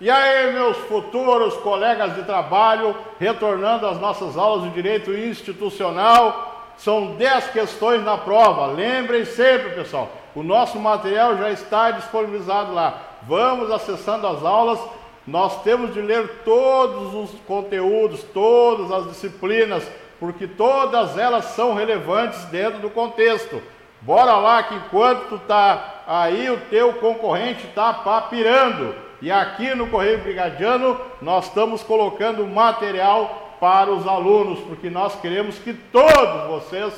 E aí, meus futuros colegas de trabalho, retornando às nossas aulas de Direito Institucional, são 10 questões na prova. Lembrem sempre, pessoal, o nosso material já está disponibilizado lá. Vamos acessando as aulas, nós temos de ler todos os conteúdos, todas as disciplinas, porque todas elas são relevantes dentro do contexto. Bora lá que enquanto tu tá aí, o teu concorrente tá papirando. E aqui no Correio Brigadiano, nós estamos colocando material para os alunos, porque nós queremos que todos vocês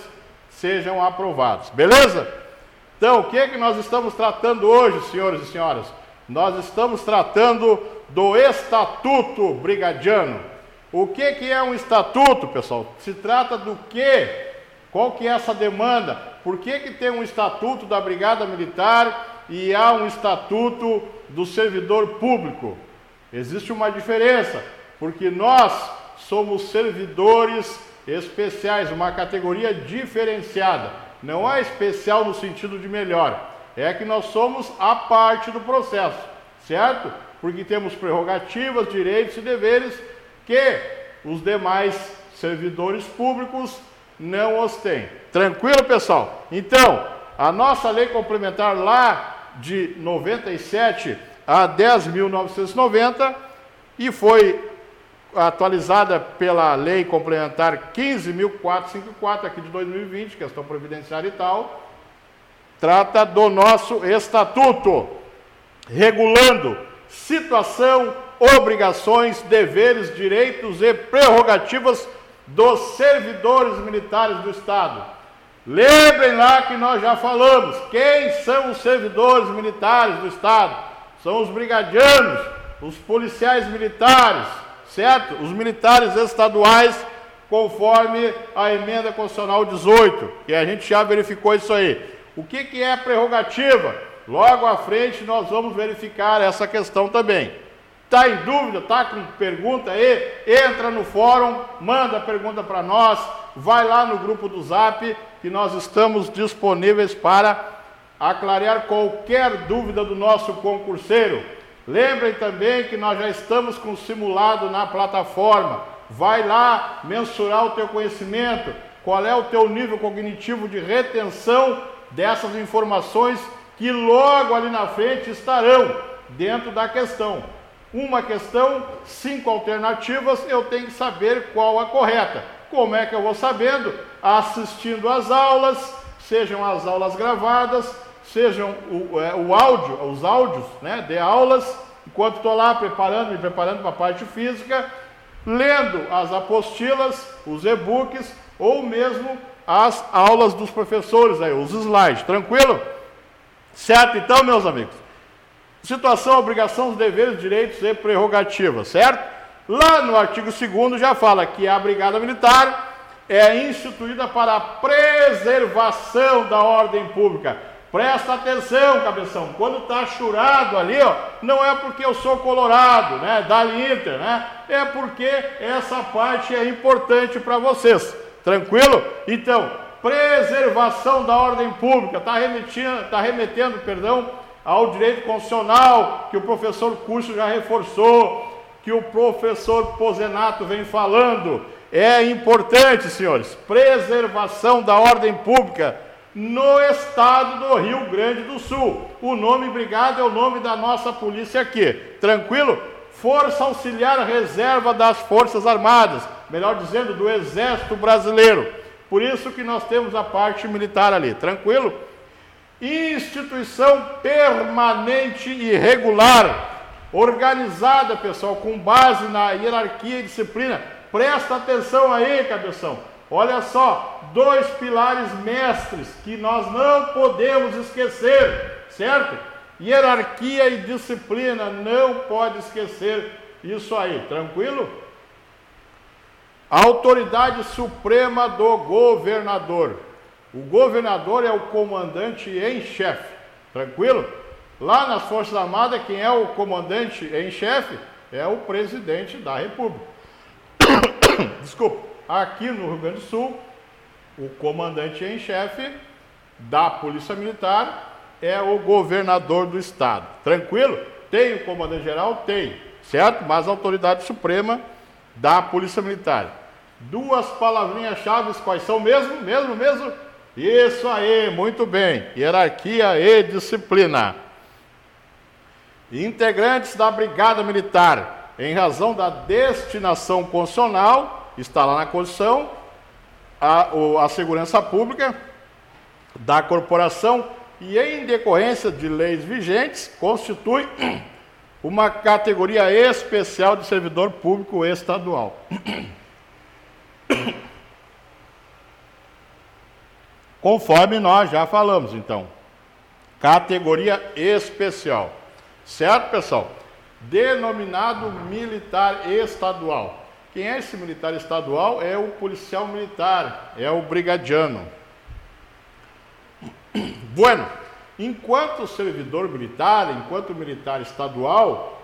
sejam aprovados, beleza? Então, o que é que nós estamos tratando hoje, senhores e senhoras? Nós estamos tratando do Estatuto Brigadiano. O que é um estatuto, pessoal? Se trata do quê? Qual que é essa demanda? Por que que tem um estatuto da Brigada Militar e há um estatuto do servidor público? Existe uma diferença, porque nós somos servidores especiais, uma categoria diferenciada. Não é especial no sentido de melhor, é que nós somos a parte do processo, certo? Porque temos prerrogativas, direitos e deveres que os demais servidores públicos não os têm. Tranquilo, pessoal? Então, a nossa lei complementar lá de 97 a 10.990 e foi atualizada pela Lei Complementar 15.454 aqui de 2020, questão previdenciária e tal, trata do nosso estatuto, regulando situação, obrigações, deveres, direitos e prerrogativas dos servidores militares do Estado. Lembrem lá que nós já falamos, quem são os servidores militares do Estado? São os brigadianos, os policiais militares, certo? Os militares estaduais, conforme a Emenda Constitucional 18, que a gente já verificou isso aí. O que que é prerrogativa? Logo à frente nós vamos verificar essa questão também. Está em dúvida, está com pergunta aí? Entra no fórum, manda a pergunta para nós, vai lá no grupo do Zap, que nós estamos disponíveis para aclarar qualquer dúvida do nosso concurseiro. Lembrem também que nós já estamos com o simulado na plataforma. Vai lá mensurar o teu conhecimento, qual é o teu nível cognitivo de retenção dessas informações que logo ali na frente estarão dentro da questão. Uma questão, 5 alternativas, eu tenho que saber qual a correta. Como é que eu vou sabendo? Assistindo às aulas, sejam as aulas gravadas, sejam os áudios, né, de aulas, enquanto estou lá me preparando para a parte física, lendo as apostilas, os e-books ou mesmo as aulas dos professores, aí, os slides, tranquilo? Certo então, meus amigos? Situação, obrigação, deveres, direitos e prerrogativas, certo? Lá no artigo 2º já fala que a Brigada Militar é instituída para a preservação da ordem pública. Presta atenção, cabeção, quando está churado ali, ó, não é porque eu sou colorado, né, Dali Inter, né? É porque essa parte é importante para vocês. Tranquilo? Então, preservação da ordem pública, está remetendo, ao direito constitucional que o professor Curcio já reforçou, que o professor Pozenato vem falando. É importante, senhores, preservação da ordem pública no estado do Rio Grande do Sul. O nome brigada é o nome da nossa polícia aqui, tranquilo? Força Auxiliar Reserva das Forças Armadas, melhor dizendo, do Exército Brasileiro. Por isso que nós temos a parte militar ali, tranquilo? Instituição permanente e regular, organizada, pessoal, com base na hierarquia e disciplina. Presta atenção aí, cabeção. Olha só, 2 pilares mestres que nós não podemos esquecer, certo? Hierarquia e disciplina, não pode esquecer isso aí, tranquilo? Autoridade suprema do governador. O governador é o comandante em chefe, tranquilo? Lá nas Forças Armadas, quem é o comandante em chefe é o presidente da República. Desculpa. Aqui no Rio Grande do Sul, o comandante em chefe da Polícia Militar é o governador do Estado. Tranquilo? Tem o comandante-geral? Tem. certo? Mas a autoridade suprema da Polícia Militar. Duas palavrinhas-chave, quais são mesmo? Isso aí, muito bem. Hierarquia e disciplina. Integrantes da Brigada Militar, em razão da destinação constitucional, está lá na Constituição, a segurança pública da corporação e em decorrência de leis vigentes, constitui uma categoria especial de servidor público estadual. Conforme nós já falamos, então. Categoria especial. Certo, pessoal? Denominado militar estadual. Quem é esse militar estadual? É o policial militar, é o brigadiano. Bueno, enquanto servidor militar, enquanto militar estadual,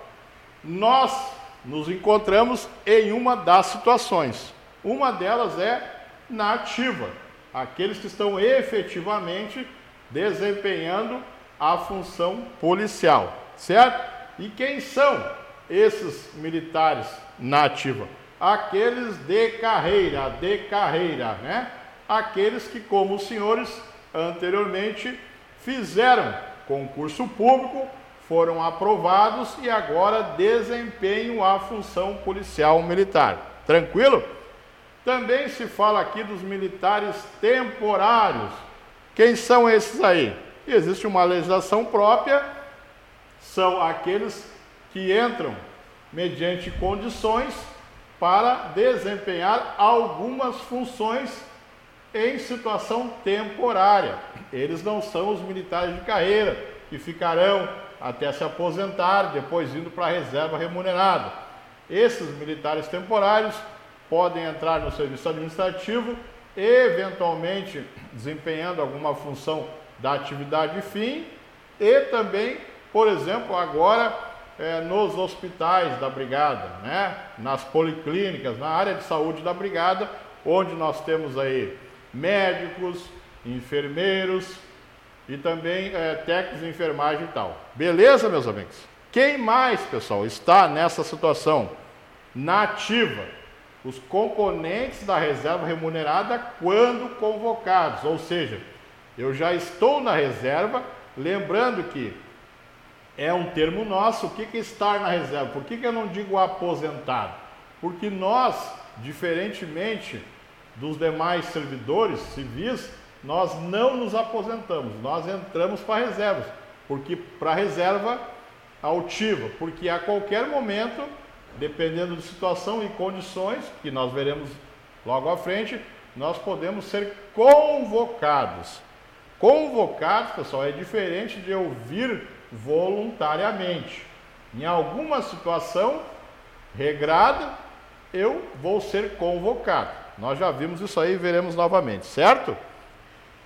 nós nos encontramos em uma das situações. Uma delas é na ativa, aqueles que estão efetivamente desempenhando a função policial, certo? E quem são esses militares na ativa? Aqueles de carreira, né? Aqueles que, como os senhores anteriormente, fizeram concurso público, foram aprovados e agora desempenham a função policial militar. Tranquilo? Também se fala aqui dos militares temporários. Quem são esses aí? Existe uma legislação própria, são aqueles que entram mediante condições para desempenhar algumas funções em situação temporária. Eles não são os militares de carreira, que ficarão até se aposentar, depois indo para a reserva remunerada. Esses militares temporários podem entrar no serviço administrativo, eventualmente desempenhando alguma função da atividade fim, e também, por exemplo, agora nos hospitais da brigada, né? Nas policlínicas, na área de saúde da brigada, onde nós temos aí médicos, enfermeiros e também técnicos de enfermagem e tal. Beleza, meus amigos? Quem mais, pessoal, está nessa situação? Na ativa, os componentes da reserva remunerada quando convocados, ou seja, eu já estou na reserva, lembrando que é um termo nosso, o que é estar na reserva? Por que eu não digo aposentado? Porque nós, diferentemente dos demais servidores civis, nós não nos aposentamos, nós entramos para reservas, porque para reserva altiva, porque a qualquer momento, dependendo de situação e condições, que nós veremos logo à frente, nós podemos ser convocados. Convocados, pessoal, é diferente de eu vir voluntariamente. Em alguma situação regrada, eu vou ser convocado. Nós já vimos isso aí e veremos novamente, certo?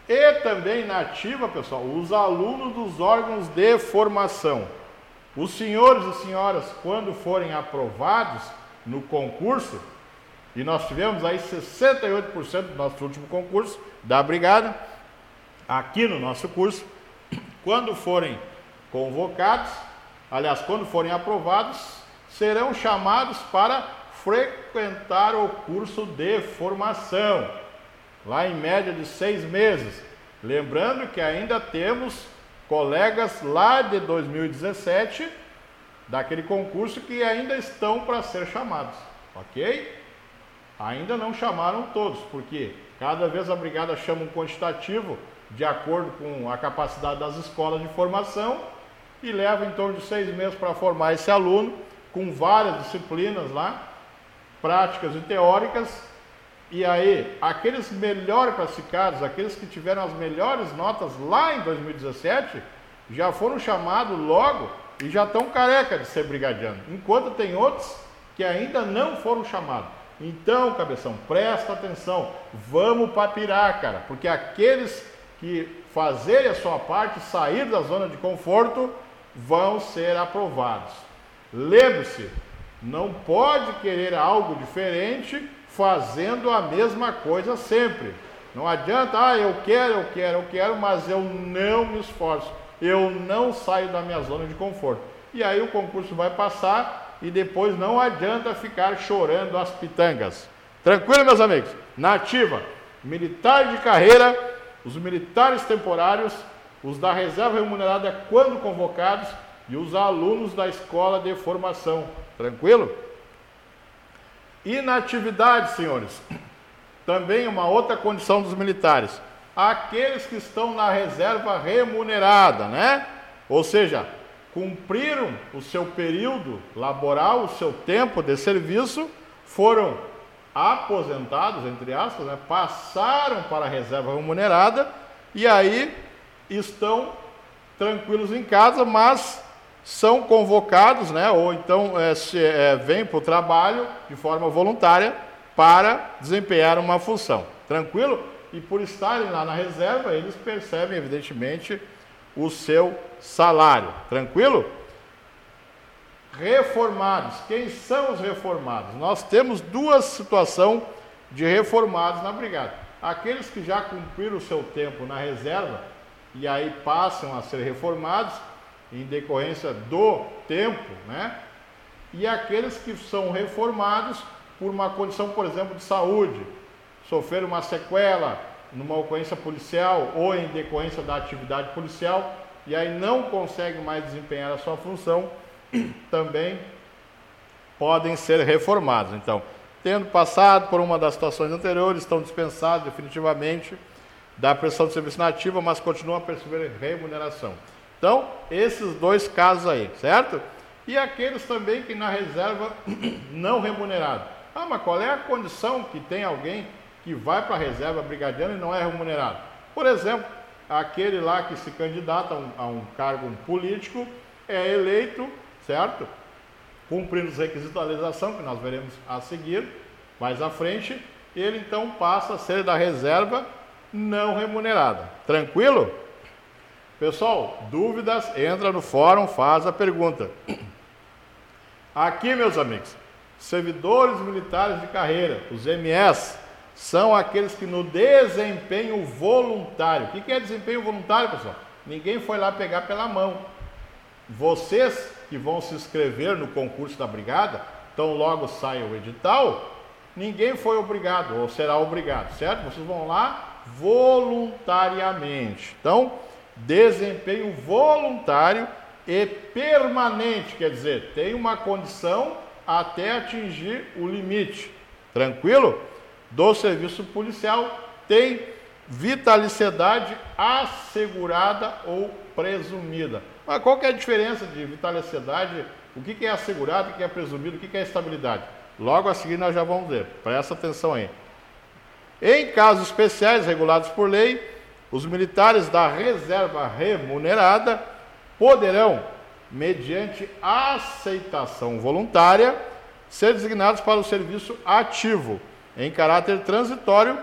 E também na ativa, pessoal, os alunos dos órgãos de formação. Os senhores e senhoras, quando forem aprovados no concurso, e nós tivemos aí 68% do nosso último concurso da Brigada, aqui no nosso curso, quando forem convocados, aliás, quando forem aprovados, serão chamados para frequentar o curso de formação, lá em média de 6 meses. Lembrando que ainda temos colegas lá de 2017, daquele concurso, que ainda estão para ser chamados, ok? Ainda não chamaram todos, porque cada vez a brigada chama um quantitativo de acordo com a capacidade das escolas de formação e leva em torno de 6 meses para formar esse aluno, com várias disciplinas lá, práticas e teóricas. E aí, aqueles melhor classificados, aqueles que tiveram as melhores notas lá em 2017, já foram chamados logo e já estão careca de ser brigadiano. Enquanto tem outros que ainda não foram chamados. Então, cabeção, presta atenção. Vamos papirar, cara. Porque aqueles que fazerem a sua parte, sair da zona de conforto, vão ser aprovados. Lembre-se, não pode querer algo diferente fazendo a mesma coisa sempre. Não adianta, eu quero, mas eu não me esforço, eu não saio da minha zona de conforto. E aí o concurso vai passar e depois não adianta ficar chorando as pitangas. Tranquilo, meus amigos? Na ativa, militar de carreira, os militares temporários, os da reserva remunerada quando convocados e os alunos da escola de formação. Tranquilo? Inatividade, senhores. Também uma outra condição dos militares. Aqueles que estão na reserva remunerada, né? Ou seja, cumpriram o seu período laboral, o seu tempo de serviço, foram aposentados, entre aspas, né? Passaram para a reserva remunerada e aí estão tranquilos em casa, mas são convocados, né? Ou então vêm para o trabalho de forma voluntária para desempenhar uma função. Tranquilo? E por estarem lá na reserva, eles percebem, evidentemente, o seu salário. Tranquilo? Reformados. Quem são os reformados? Nós temos duas situações de reformados na brigada. Aqueles que já cumpriram o seu tempo na reserva e aí passam a ser reformados em decorrência do tempo, né? E aqueles que são reformados por uma condição, por exemplo, de saúde, sofrer uma sequela numa ocorrência policial ou em decorrência da atividade policial e aí não consegue mais desempenhar a sua função, também podem ser reformados. Então, tendo passado por uma das situações anteriores, estão dispensados definitivamente da prestação de serviço na ativa, mas continuam a perceber remuneração. Então, esses dois casos aí, certo? E aqueles também que na reserva não remunerado. Ah, mas qual é a condição que tem alguém que vai para a reserva brigadiana e não é remunerado? Por exemplo, aquele lá que se candidata a um cargo político, é eleito, certo? Cumprindo os requisitos da legislação, que nós veremos a seguir, mais à frente, ele então passa a ser da reserva não remunerada. Tranquilo? Pessoal, dúvidas, entra no fórum, faz a pergunta. Aqui, meus amigos, servidores militares de carreira, os MS, são aqueles que no desempenho voluntário. O que é desempenho voluntário, pessoal? Ninguém foi lá pegar pela mão. Vocês que vão se inscrever no concurso da brigada, tão logo sai o edital, ninguém foi obrigado ou será obrigado, certo? Vocês vão lá voluntariamente. Então, desempenho voluntário e permanente, quer dizer, tem uma condição até atingir o limite. Tranquilo? Do serviço policial tem vitaliciedade assegurada ou presumida. Mas qual que é a diferença de vitaliciedade? O que é assegurado, o que é presumido, o que é estabilidade? Logo a seguir nós já vamos ver. Presta atenção aí. Em casos especiais regulados por lei, os militares da reserva remunerada poderão, mediante aceitação voluntária, ser designados para o serviço ativo em caráter transitório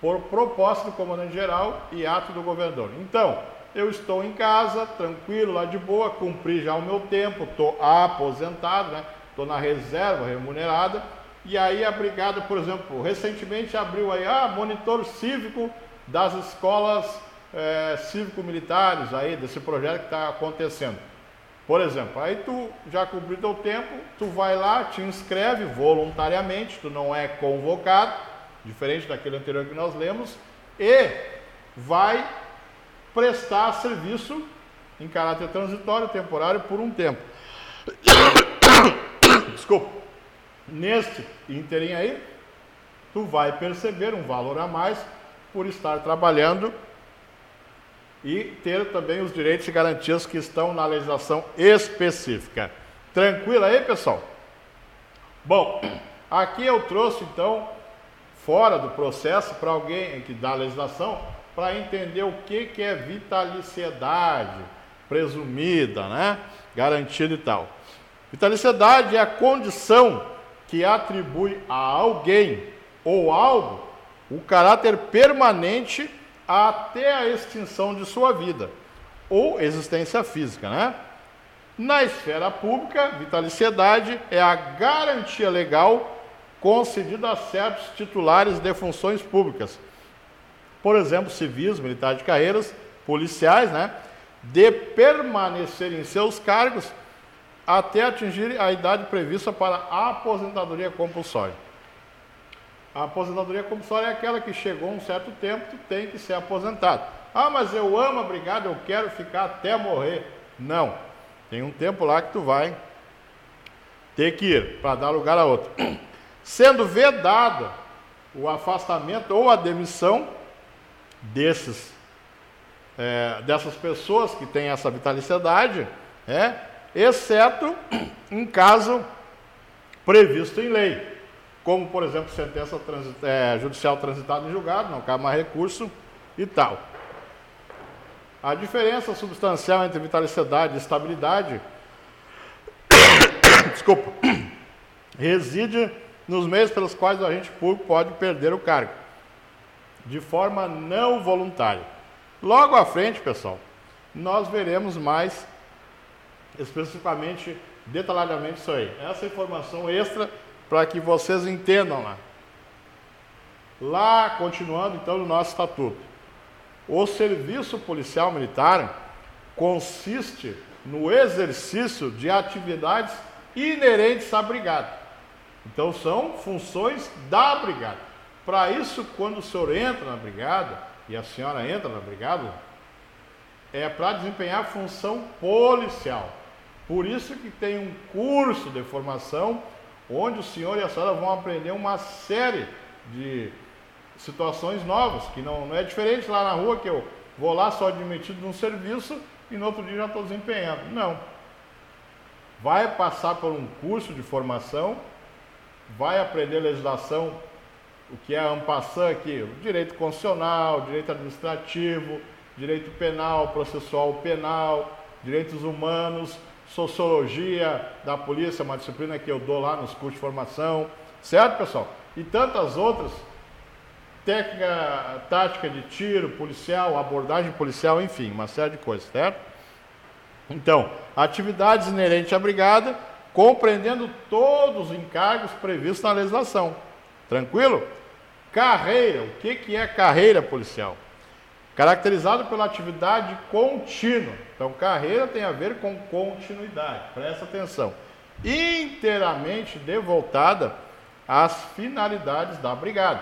por proposta do comandante-geral e ato do governador. Então, eu estou em casa, tranquilo, lá de boa, cumpri já o meu tempo, estou aposentado, né? Estou na reserva remunerada, e aí a brigada, por exemplo, recentemente abriu aí, monitor cívico das escolas cívico-militares aí, desse projeto que está acontecendo. Por exemplo, aí tu já cumpriu teu tempo, tu vai lá, te inscreve voluntariamente, tu não é convocado, diferente daquele anterior que nós lemos, e vai prestar serviço em caráter transitório, temporário, por um tempo. Desculpa. Neste ínterim aí, tu vai perceber um valor a mais por estar trabalhando e ter também os direitos e garantias que estão na legislação específica. Tranquilo aí, pessoal? Bom, aqui eu trouxe, então, fora do processo, para alguém que dá a legislação, para entender o que é vitaliciedade presumida, né? Garantida e tal. Vitaliciedade é a condição que atribui a alguém ou algo o caráter permanente até a extinção de sua vida ou existência física, né? Na esfera pública, vitaliciedade é a garantia legal concedida a certos titulares de funções públicas, por exemplo, civis, militares de carreiras, policiais, né? De permanecer em seus cargos até atingir a idade prevista para a aposentadoria compulsória. A aposentadoria compulsória é aquela que chegou um certo tempo, tem que ser aposentado. Ah, mas eu amo a brigada, eu quero ficar até morrer. Não. Tem um tempo lá que tu vai ter que ir para dar lugar a outro. Sendo vedado o afastamento ou a demissão dessas pessoas que têm essa vitaliciedade, exceto em caso previsto em lei, como, por exemplo, sentença judicial transitada em julgado, não cabe mais recurso e tal. A diferença substancial entre vitaliciedade e estabilidade reside nos meios pelos quais o agente público pode perder o cargo, de forma não voluntária. Logo à frente, pessoal, nós veremos mais especificamente, detalhadamente isso aí. Essa informação extra para que vocês entendam lá. Lá, continuando então no nosso estatuto. O serviço policial militar consiste no exercício de atividades inerentes à brigada. Então são funções da brigada. Para isso, quando o senhor entra na brigada e a senhora entra na brigada, é para desempenhar a função policial. Por isso que tem um curso de formação onde o senhor e a senhora vão aprender uma série de situações novas, que não é diferente lá na rua, que eu vou lá só admitido num serviço e no outro dia já estou desempenhando. Não. Vai passar por um curso de formação, vai aprender legislação, o que é a ANPASSAN aqui, direito constitucional, direito administrativo, direito penal, processual penal, direitos humanos, sociologia da polícia, uma disciplina que eu dou lá nos cursos de formação, certo, pessoal? E tantas outras, técnica, tática de tiro, policial, abordagem policial, enfim, uma série de coisas, certo? Então, atividades inerentes à brigada, compreendendo todos os encargos previstos na legislação, tranquilo? Carreira, o que é carreira policial? Caracterizado pela atividade contínua. Então, carreira tem a ver com continuidade, presta atenção. Inteiramente devotada às finalidades da brigada.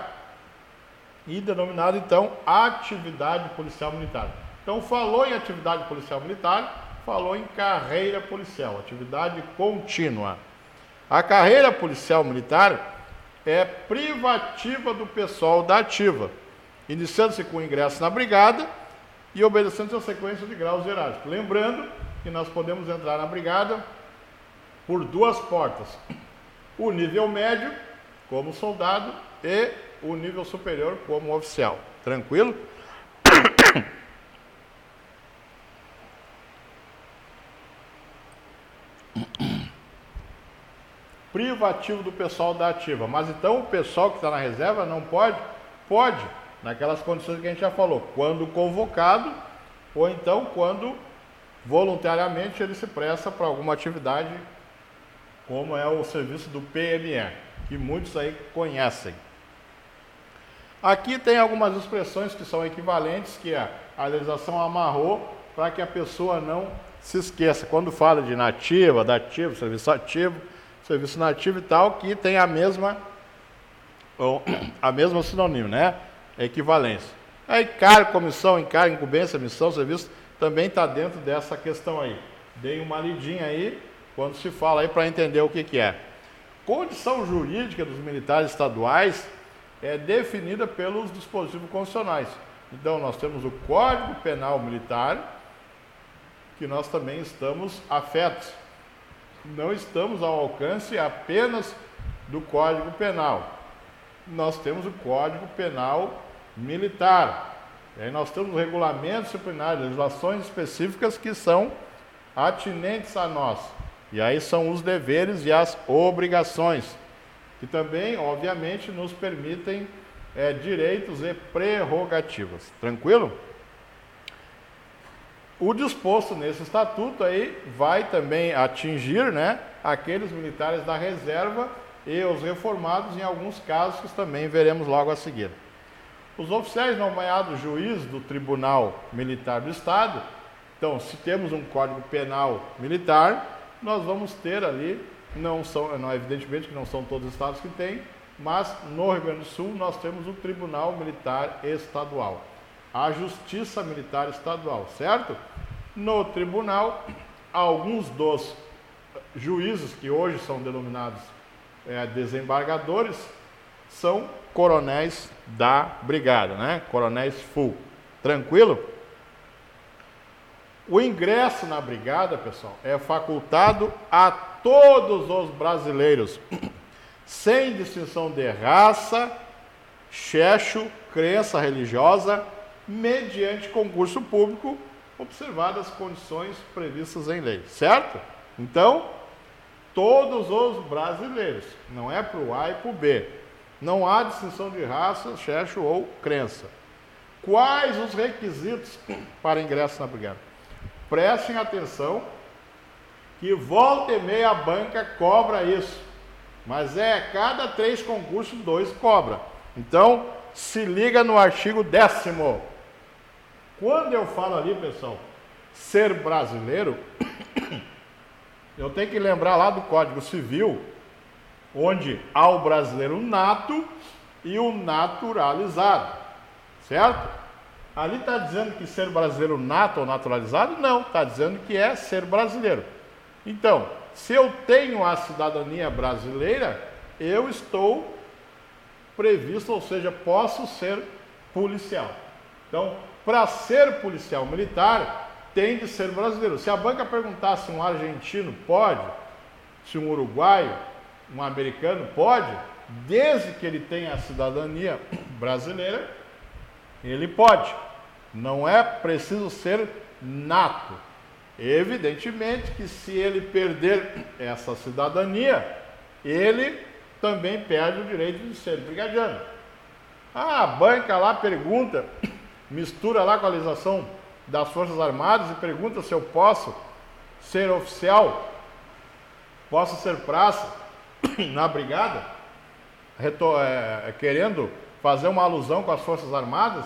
E denominada, então, atividade policial militar. Então, falou em atividade policial militar, falou em carreira policial, atividade contínua. A carreira policial militar é privativa do pessoal da ativa, iniciando-se com o ingresso na brigada e obedecendo-se à sequência de graus hierárquicos. Lembrando que nós podemos entrar na brigada por duas portas. O nível médio, como soldado, e o nível superior, como oficial. Tranquilo? Privativo do pessoal da ativa. Mas então o pessoal que está na reserva não pode? Pode. Naquelas condições que a gente já falou, quando convocado ou então quando voluntariamente ele se presta para alguma atividade, como é o serviço do PME, que muitos aí conhecem. Aqui tem algumas expressões que são equivalentes, que a legislação amarrou para que a pessoa não se esqueça. Quando fala de inativa, da ativo, serviço inativo e tal, que tem a mesma sinônimo, né? Equivalência. Aí, cargo, comissão, encargo, incumbência, missão, serviço, também está dentro dessa questão aí. Dei uma lidinha aí, quando se fala aí, para entender o que é. Condição jurídica dos militares estaduais é definida pelos dispositivos constitucionais. Então, nós temos o Código Penal Militar, que nós também estamos afetos. Não estamos ao alcance apenas do Código Penal. Nós temos o Código Penal Militar. E aí nós temos regulamentos disciplinares, legislações específicas que são atinentes a nós. E aí são os deveres e as obrigações, que também, obviamente, nos permitem direitos e prerrogativas. Tranquilo? O disposto nesse estatuto aí vai também atingir, né, aqueles militares da reserva e os reformados, em alguns casos que também veremos logo a seguir. Os oficiais nomeados juiz do Tribunal Militar do Estado. Então, se temos um Código Penal Militar, nós vamos ter ali, evidentemente que não são todos os estados que têm, mas no Rio Grande do Sul nós temos o Tribunal Militar Estadual, a Justiça Militar Estadual, certo? No tribunal, alguns dos juízes que hoje são denominados desembargadores são coronéis da brigada, né? Coronéis full. Tranquilo? O ingresso na brigada, pessoal, é facultado a todos os brasileiros, sem distinção de raça, sexo, crença religiosa, mediante concurso público, observadas as condições previstas em lei, certo? Então, todos os brasileiros, não é para o A e para o B. Não há distinção de raça, sexo ou crença. Quais os requisitos para ingresso na brigada? Prestem atenção que volta e meia a banca cobra isso. Mas cada 3 concursos, 2 cobra. Então, se liga no artigo 10º. Quando eu falo ali, pessoal, ser brasileiro, eu tenho que lembrar lá do Código Civil, onde há o brasileiro nato e o naturalizado, certo? Ali está dizendo que ser brasileiro nato ou naturalizado? Não, está dizendo que é ser brasileiro. Então, se eu tenho a cidadania brasileira, eu estou previsto, ou seja, posso ser policial. Então, para ser policial militar, tem de ser brasileiro. Se a banca perguntar se um argentino pode, se um uruguaio, um americano pode, desde que ele tenha a cidadania brasileira, ele pode. Não é preciso ser nato. Evidentemente que se ele perder essa cidadania, ele também perde o direito de ser brigadiano. A banca lá pergunta... mistura lá com a legislação das Forças Armadas e pergunta se eu posso ser oficial, posso ser praça na brigada, querendo fazer uma alusão com as Forças Armadas.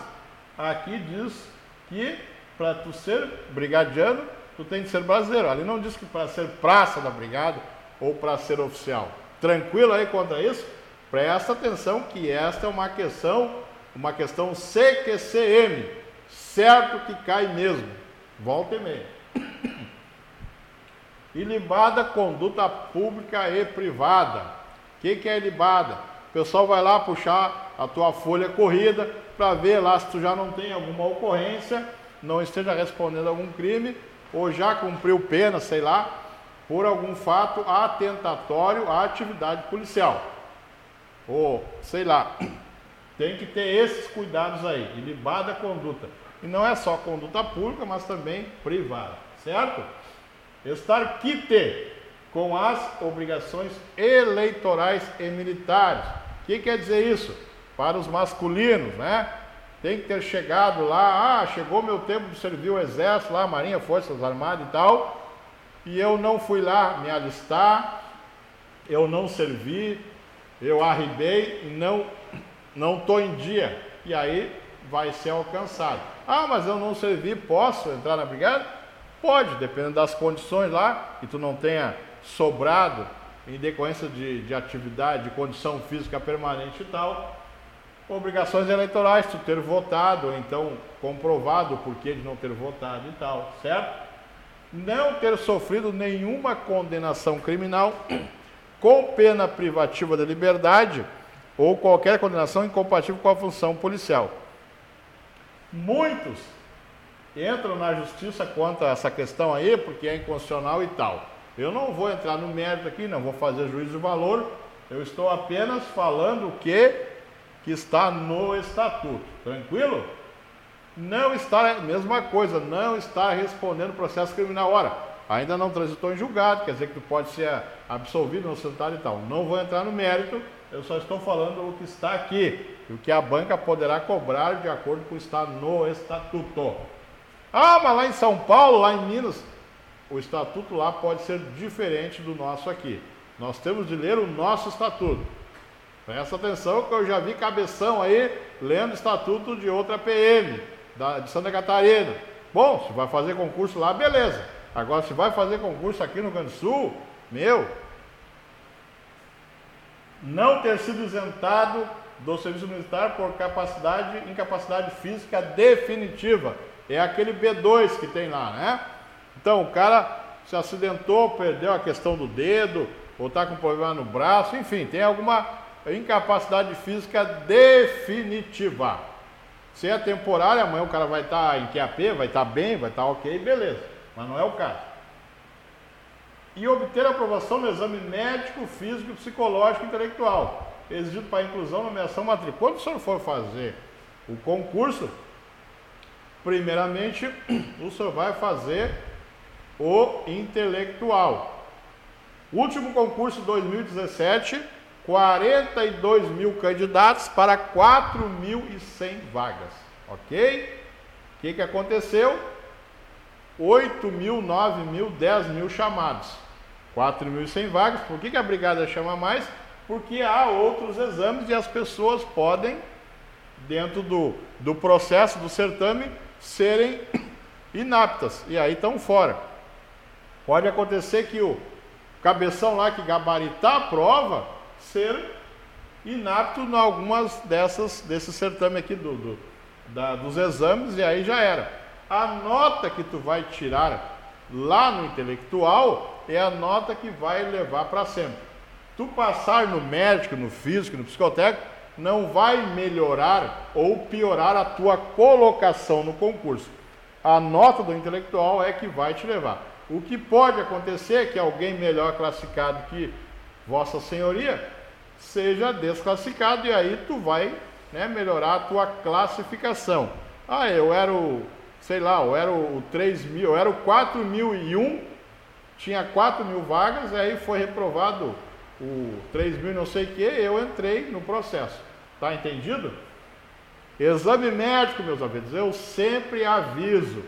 Aqui diz que para tu ser brigadiano, tu tem de ser brasileiro. Ali não diz que para ser praça da brigada ou para ser oficial. Tranquilo aí contra isso? Presta atenção que esta é uma questão CQCM, certo que cai mesmo, volta e meia. Ilibada conduta pública e privada. O que é ilibada? O pessoal vai lá puxar a tua folha corrida para ver lá se tu já não tem alguma ocorrência, não esteja respondendo a algum crime ou já cumpriu pena, sei lá, por algum fato atentatório à atividade policial. Ou, sei lá... Tem que ter esses cuidados aí, ilibada conduta. E não é só conduta pública, mas também privada, certo? Estar quite com as obrigações eleitorais e militares. O que quer dizer isso? Para os masculinos, né? Tem que ter chegado lá, chegou meu tempo de servir o Exército, lá, Marinha, Forças Armadas e tal, e eu não fui lá me alistar, eu não servi, eu arribei e não estou em dia, e aí vai ser alcançado. Mas eu não servi, posso entrar na brigada? Pode, dependendo das condições lá, que tu não tenha sobrado em decorrência de atividade, de condição física permanente e tal. Obrigações eleitorais, tu ter votado, ou então comprovado o porquê de não ter votado e tal, certo? Não ter sofrido nenhuma condenação criminal com pena privativa de liberdade, ou qualquer condenação incompatível com a função policial. Muitos entram na justiça quanto a essa questão aí, porque é inconstitucional e tal. Eu não vou entrar no mérito aqui, não vou fazer juízo de valor, eu estou apenas falando o que está no estatuto, tranquilo? Não está, mesma coisa, não está respondendo processo criminal. Ora, ainda não transitou em julgado, quer dizer que tu pode ser absolvido, inocentado e tal. Não vou entrar no mérito. Eu só estou falando o que está aqui, o que a banca poderá cobrar de acordo com o que está no estatuto. Mas lá em São Paulo, lá em Minas, o estatuto lá pode ser diferente do nosso aqui. Nós temos de ler o nosso estatuto. Presta atenção que eu já vi cabeção aí lendo o estatuto de outra PM, de Santa Catarina. Bom, se vai fazer concurso lá, beleza. Agora, se vai fazer concurso aqui no Rio Grande do Sul, não ter sido isentado do serviço militar por capacidade, incapacidade física definitiva. É aquele B2 que tem lá, né? Então, o cara se acidentou, perdeu a questão do dedo, ou está com problema no braço, enfim, tem alguma incapacidade física definitiva. Se é temporária, amanhã o cara vai estar em QAP, vai estar bem, vai estar ok, beleza. Mas não é o caso. E obter a aprovação no exame médico, físico, psicológico e intelectual, exigido para inclusão, nomeação, matrícula. Quando o senhor for fazer o concurso, primeiramente o senhor vai fazer o intelectual. Último concurso 2017, 42 mil candidatos para 4.100 vagas, ok? O que aconteceu? 8 mil, 9 mil, 10 mil chamados, 4.100 vagas. Por que a brigada chama mais? Porque há outros exames e as pessoas podem, dentro do processo do certame, serem inaptas, e aí estão fora. Pode acontecer que o cabeção lá que gabaritar a prova, ser inapto em algumas desse certame aqui dos exames, e aí já era. A nota que tu vai tirar lá no intelectual é a nota que vai levar para sempre. Tu passar no médico, no físico, no psicotécnico, não vai melhorar ou piorar a tua colocação no concurso. A nota do intelectual é que vai te levar. O que pode acontecer é que alguém melhor classificado que Vossa Senhoria seja desclassificado, e aí tu vai, melhorar a tua classificação. Ah, eu era o 3 mil, eu era o 4.001, tinha 4 mil vagas, aí foi reprovado o 3 mil não sei o que, eu entrei no processo. Tá entendido? Exame médico, meus amigos, eu sempre aviso.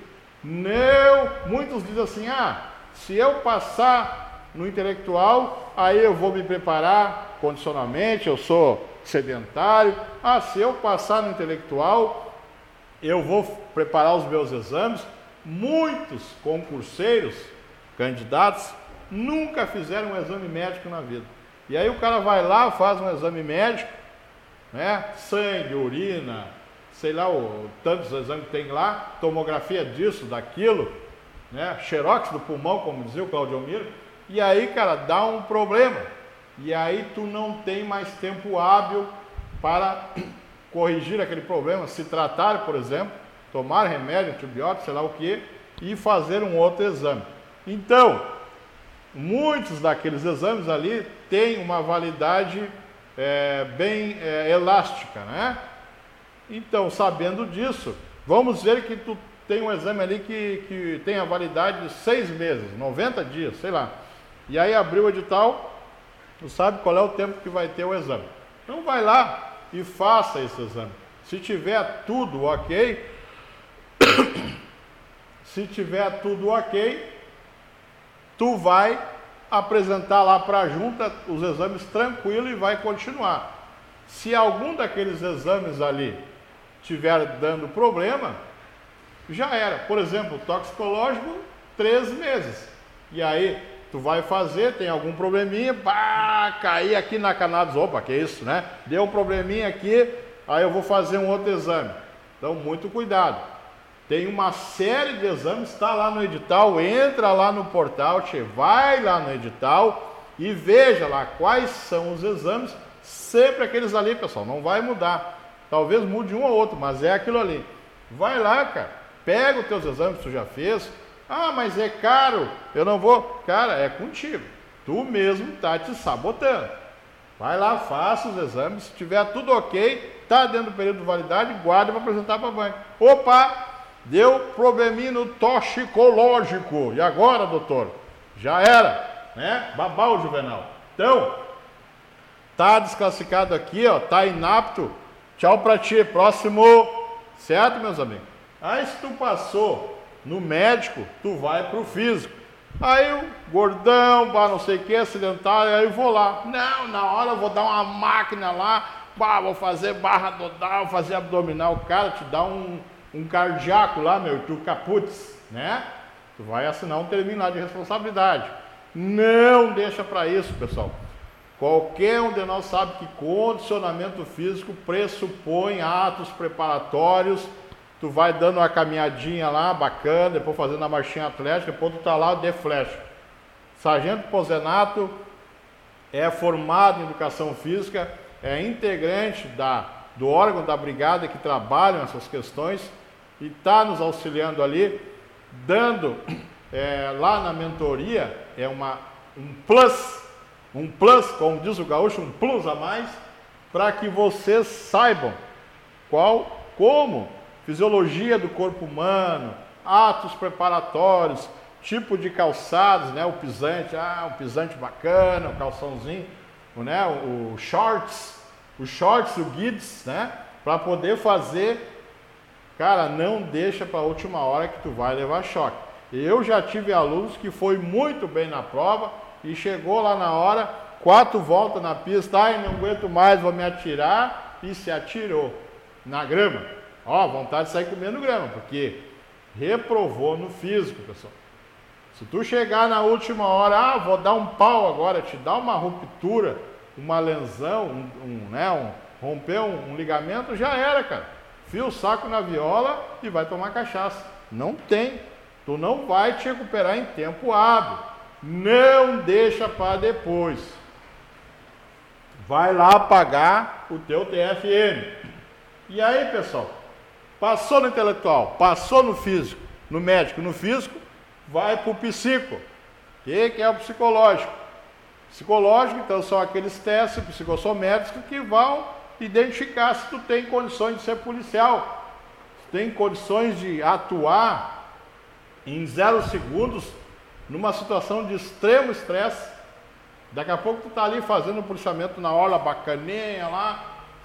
Muitos dizem assim, se eu passar no intelectual, aí eu vou me preparar condicionalmente, eu sou sedentário. Se eu passar no intelectual, eu vou preparar os meus exames. Muitos concurseiros, candidatos, nunca fizeram um exame médico na vida. E aí o cara vai lá, faz um exame médico, sangue, urina, sei lá, tantos exames que tem lá, tomografia disso, daquilo, xerox do pulmão, como dizia o Claudio Almiro. E aí, cara, dá um problema. E aí tu não tem mais tempo hábil para corrigir aquele problema, se tratar, por exemplo, tomar remédio, antibiótico, sei lá o que, e fazer um outro exame. Então, muitos daqueles exames ali têm uma validade bem elástica, Então, sabendo disso, vamos dizer que tu tem um exame ali que tem a validade de 6 meses, 90 dias, sei lá. E aí abriu o edital, tu sabe qual é o tempo que vai ter o exame. Então vai lá e faça esse exame. Se tiver tudo ok, tu vai apresentar lá para a junta os exames tranquilo e vai continuar. Se algum daqueles exames ali tiver dando problema, já era. Por exemplo, toxicológico, 13 meses. E aí tu vai fazer, tem algum probleminha, cair aqui na Canadas, opa, que é isso, Deu um probleminha aqui, aí eu vou fazer um outro exame. Então, muito cuidado. Tem uma série de exames, está lá no edital, entra lá no portal, vai lá no edital e veja lá quais são os exames, sempre aqueles ali, pessoal, não vai mudar. Talvez mude um ou outro, mas é aquilo ali. Vai lá, cara, pega os teus exames que tu já fez. Mas é caro, eu não vou. Cara, é contigo. Tu mesmo tá te sabotando. Vai lá, faça os exames. Se tiver tudo ok, tá dentro do período de validade, guarda para apresentar para a banca. Opa, deu probleminha no toxicológico. E agora, doutor? Já era, Babau Juvenal. Então, tá desclassificado aqui, tá inapto. Tchau para ti, próximo. Certo, meus amigos? Aí se tu passou no médico, tu vai pro físico. Aí o gordão, não sei o que, acidentário, aí eu vou lá. Não, na hora eu vou dar uma máquina lá, vou fazer barra dorsal, fazer abdominal. O cara te dá um cardíaco lá, e tu caputz, Tu vai assinar um terminal de responsabilidade. Não deixa para isso, pessoal. Qualquer um de nós sabe que condicionamento físico pressupõe atos preparatórios. Tu vai dando uma caminhadinha lá, bacana, depois fazendo a marchinha atlética, depois tu tá lá de flecha. Sargento Pozenato é formado em educação física, é integrante do órgão da brigada que trabalham essas questões e está nos auxiliando ali, dando lá na mentoria, um plus, como diz o gaúcho, um plus a mais, para que vocês saibam como fisiologia do corpo humano, atos preparatórios, tipo de calçados, né? O pisante, um pisante bacana, o calçãozinho, né? o shorts, o guides, né? Para poder fazer. Cara, não deixa para a última hora que tu vai levar choque. Eu já tive alunos que foi muito bem na prova e chegou lá na hora, 4 voltas na pista, não aguento mais, vou me atirar, e se atirou na grama. Vontade de sair comendo grama, porque reprovou no físico, pessoal. Se tu chegar na última hora, vou dar um pau agora, te dá uma ruptura, uma lesão, romper um ligamento, já era, cara. Fia o saco na viola e vai tomar cachaça. Não tem. Tu não vai te recuperar em tempo hábil. Não deixa para depois. Vai lá pagar o teu TFM. E aí, pessoal, passou no intelectual, passou no físico, no médico, no físico, vai para o psico. O que é o psicológico? Psicológico, então, são aqueles testes psicossométricos que vão identificar se tu tem condições de ser policial, se tem condições de atuar em 0 segundos numa situação de extremo estresse. Daqui a pouco tu tá ali fazendo o policiamento na hora bacaninha lá,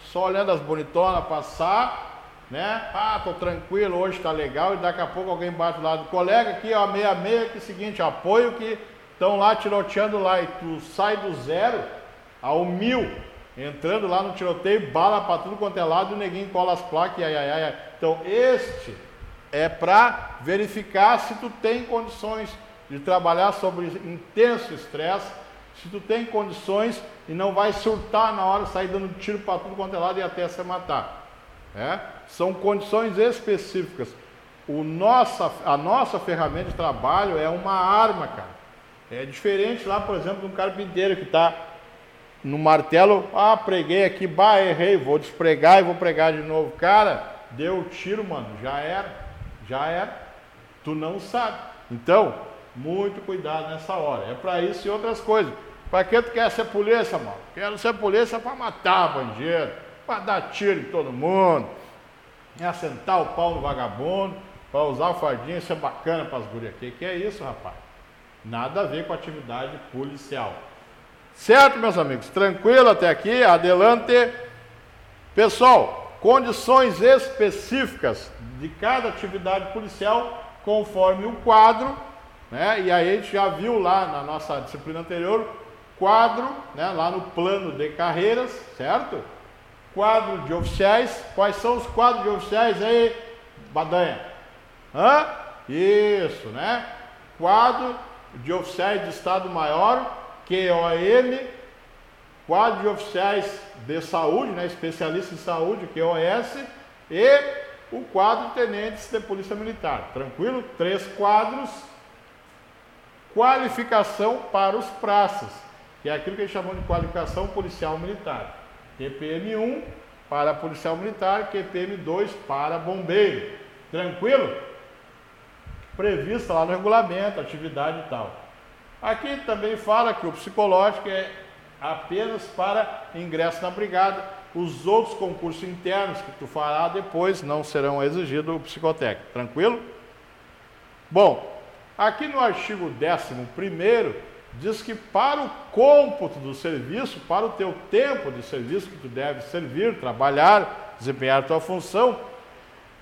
só olhando as bonitonas passar, né? Tô tranquilo, hoje tá legal, e daqui a pouco alguém bate lá do colega aqui, meia, que é o seguinte, apoio que estão lá tiroteando lá, e tu sai do 0 ao 1000, entrando lá no tiroteio, bala pra tudo quanto é lado, e o neguinho cola as placas, ai. Então, este é pra verificar se tu tem condições de trabalhar sobre intenso estresse, se tu tem condições e não vai surtar na hora, sair dando tiro pra tudo quanto é lado e até se matar. São condições específicas. A nossa ferramenta de trabalho é uma arma, cara. É diferente lá, por exemplo, de um carpinteiro que está no martelo, preguei aqui, errei, vou despregar e vou pregar de novo. Cara, deu tiro, mano, já era. Tu não sabe. Então, muito cuidado nessa hora. É para isso e outras coisas. Para que tu quer ser polícia, mano? Quero ser polícia para matar bandido, para dar tiro em todo mundo, assentar o pau no vagabundo, para usar o fardinho, isso é bacana para as gurias aqui. Que é isso, rapaz? Nada a ver com atividade policial. Certo, meus amigos? Tranquilo até aqui? Adelante. Pessoal, condições específicas de cada atividade policial conforme o quadro, né? E aí a gente já viu lá na nossa disciplina anterior, quadro, né? Lá no plano de carreiras, certo? Quadro de oficiais. Quais são os quadros de oficiais aí, Badanha? Isso, né? Quadro de oficiais de Estado-Maior, QOM, quadro de oficiais de saúde, né, especialista em saúde, QOS, e o quadro de tenentes de Polícia Militar. Tranquilo? 3 quadros. Qualificação para os praças, que é aquilo que eles chamam de qualificação policial militar. QPM1 para policial militar, QPM2 para bombeiro. Tranquilo? Prevista lá no regulamento, atividade e tal. Aqui também fala que o psicológico é apenas para ingresso na brigada. Os outros concursos internos que tu fará depois não serão exigidos o psicotécnico. Tranquilo? Bom, aqui no artigo 11º diz que para o cômputo do serviço, para o teu tempo de serviço que tu deve servir, trabalhar, desempenhar a tua função,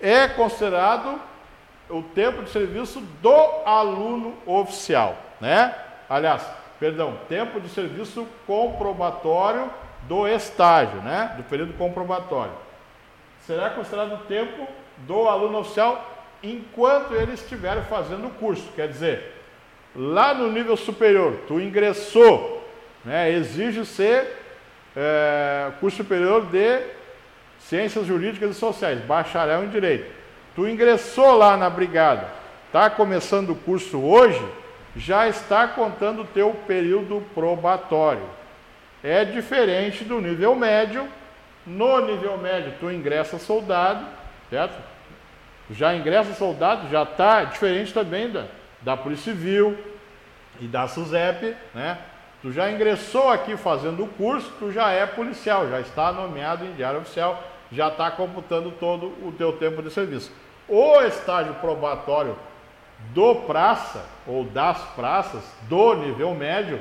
é considerado o tempo de serviço do aluno oficial, né? Tempo de serviço comprobatório do estágio, né? Do período comprobatório. Será considerado o tempo do aluno oficial enquanto ele estiver fazendo o curso. Quer dizer, lá no nível superior, tu ingressou, né, exige ser curso superior de Ciências Jurídicas e Sociais, bacharel em Direito. Tu ingressou lá na Brigada, está começando o curso hoje, já está contando o teu período probatório. É diferente do nível médio. No nível médio, tu ingressa soldado, certo? Já ingressa soldado, já está diferente também da Polícia Civil e da SUSEP, né? Tu já ingressou aqui fazendo o curso, tu já é policial, já está nomeado em diário oficial, já está computando todo o teu tempo de serviço. O estágio probatório do praça ou das praças do nível médio,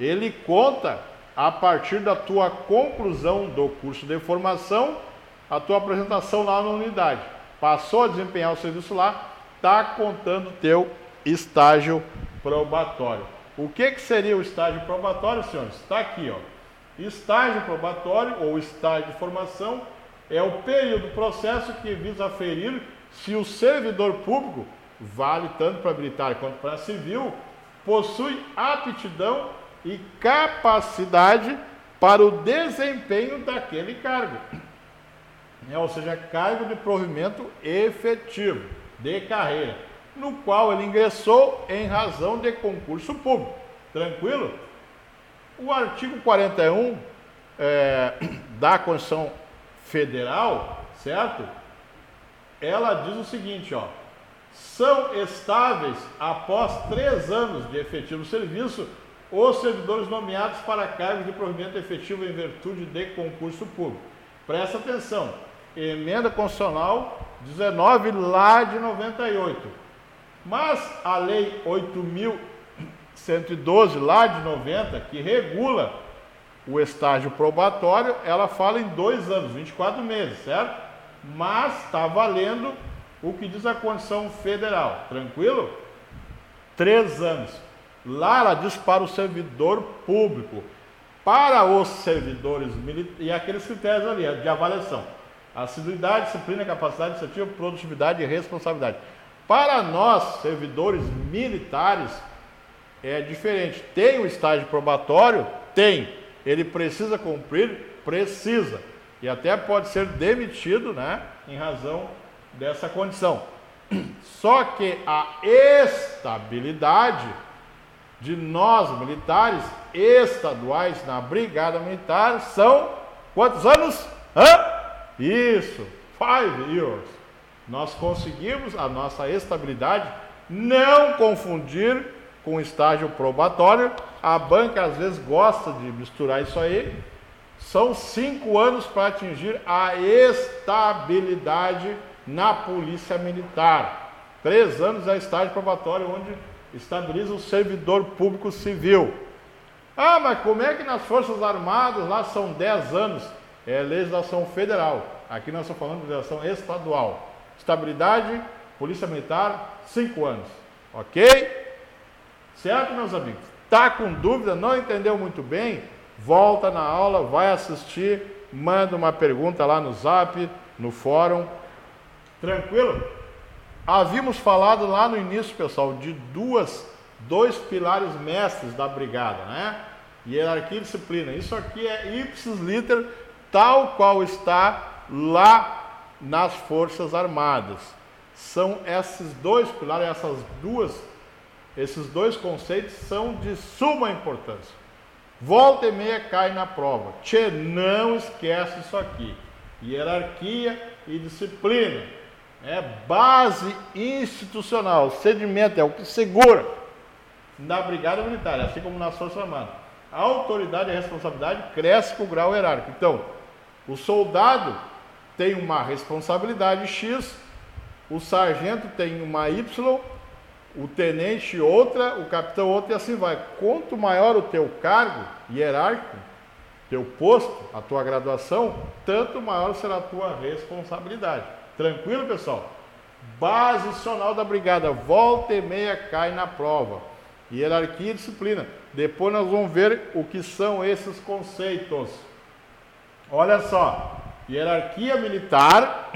ele conta a partir da tua conclusão do curso de formação, a tua apresentação lá na unidade. Passou a desempenhar o serviço lá, está contando o teu estágio probatório. O que seria o estágio probatório, senhores? Está aqui, ó. Estágio probatório ou estágio de formação é o período do processo que visa aferir se o servidor público, vale tanto para militar quanto para civil, possui aptidão e capacidade para o desempenho daquele cargo. Ou seja, cargo de provimento efetivo, de carreira, no qual ele ingressou em razão de concurso público. Tranquilo? O artigo 41 da Constituição Federal, certo? Ela diz o seguinte, ó. São estáveis, após 3 anos de efetivo serviço, os servidores nomeados para cargos de provimento efetivo em virtude de concurso público. Presta atenção. Emenda Constitucional 19, lá de 98. Mas a Lei 8.112, lá de 90, que regula o estágio probatório, ela fala em 2 anos, 24 meses, certo? Mas está valendo o que diz a Constituição Federal, tranquilo? 3 anos. Lá ela diz para o servidor público, para os servidores militares, e aqueles critérios ali de avaliação. Assiduidade, disciplina, capacidade, iniciativa, produtividade e responsabilidade. Para nós, servidores militares, é diferente. Tem o estágio probatório? Tem. Ele precisa cumprir? Precisa. E até pode ser demitido, né, em razão dessa condição. Só que a estabilidade de nós militares estaduais na Brigada Militar são quantos anos? Isso, 5 years. Nós conseguimos a nossa estabilidade, não confundir com estágio probatório. A banca às vezes gosta de misturar isso aí. São 5 anos para atingir a estabilidade na Polícia Militar. 3 anos é estágio probatório, onde estabiliza o servidor público civil. Ah, mas como é que nas Forças Armadas lá são 10 anos? É legislação federal. Aqui nós estamos falando de legislação estadual. Estabilidade, Polícia Militar, 5 anos. Ok? Certo, meus amigos? Tá com dúvida, não entendeu muito bem? Volta na aula, vai assistir, manda uma pergunta lá no Zap, no fórum. Tranquilo? Havíamos falado lá no início, pessoal, de dois pilares mestres da Brigada, né? Hierarquia e disciplina. Isso aqui é ipsis liter, tal qual está lá nas Forças Armadas. São esses dois pilares, esses dois conceitos são de suma importância. Volta e meia cai na prova. Não esquece isso aqui. Hierarquia e disciplina. É base institucional. Sedimento é o que segura na Brigada Militar, assim como nas Forças Armadas. A autoridade e a responsabilidade cresce com o grau hierárquico. Então, o soldado tem uma responsabilidade X, o sargento tem uma Y, o tenente outra, o capitão outra e assim vai. Quanto maior o teu cargo hierárquico, teu posto, a tua graduação, tanto maior será a tua responsabilidade. Tranquilo, pessoal? Base institucional da Brigada, volta e meia cai na prova. Hierarquia e disciplina. Depois nós vamos ver o que são esses conceitos. Olha só, hierarquia militar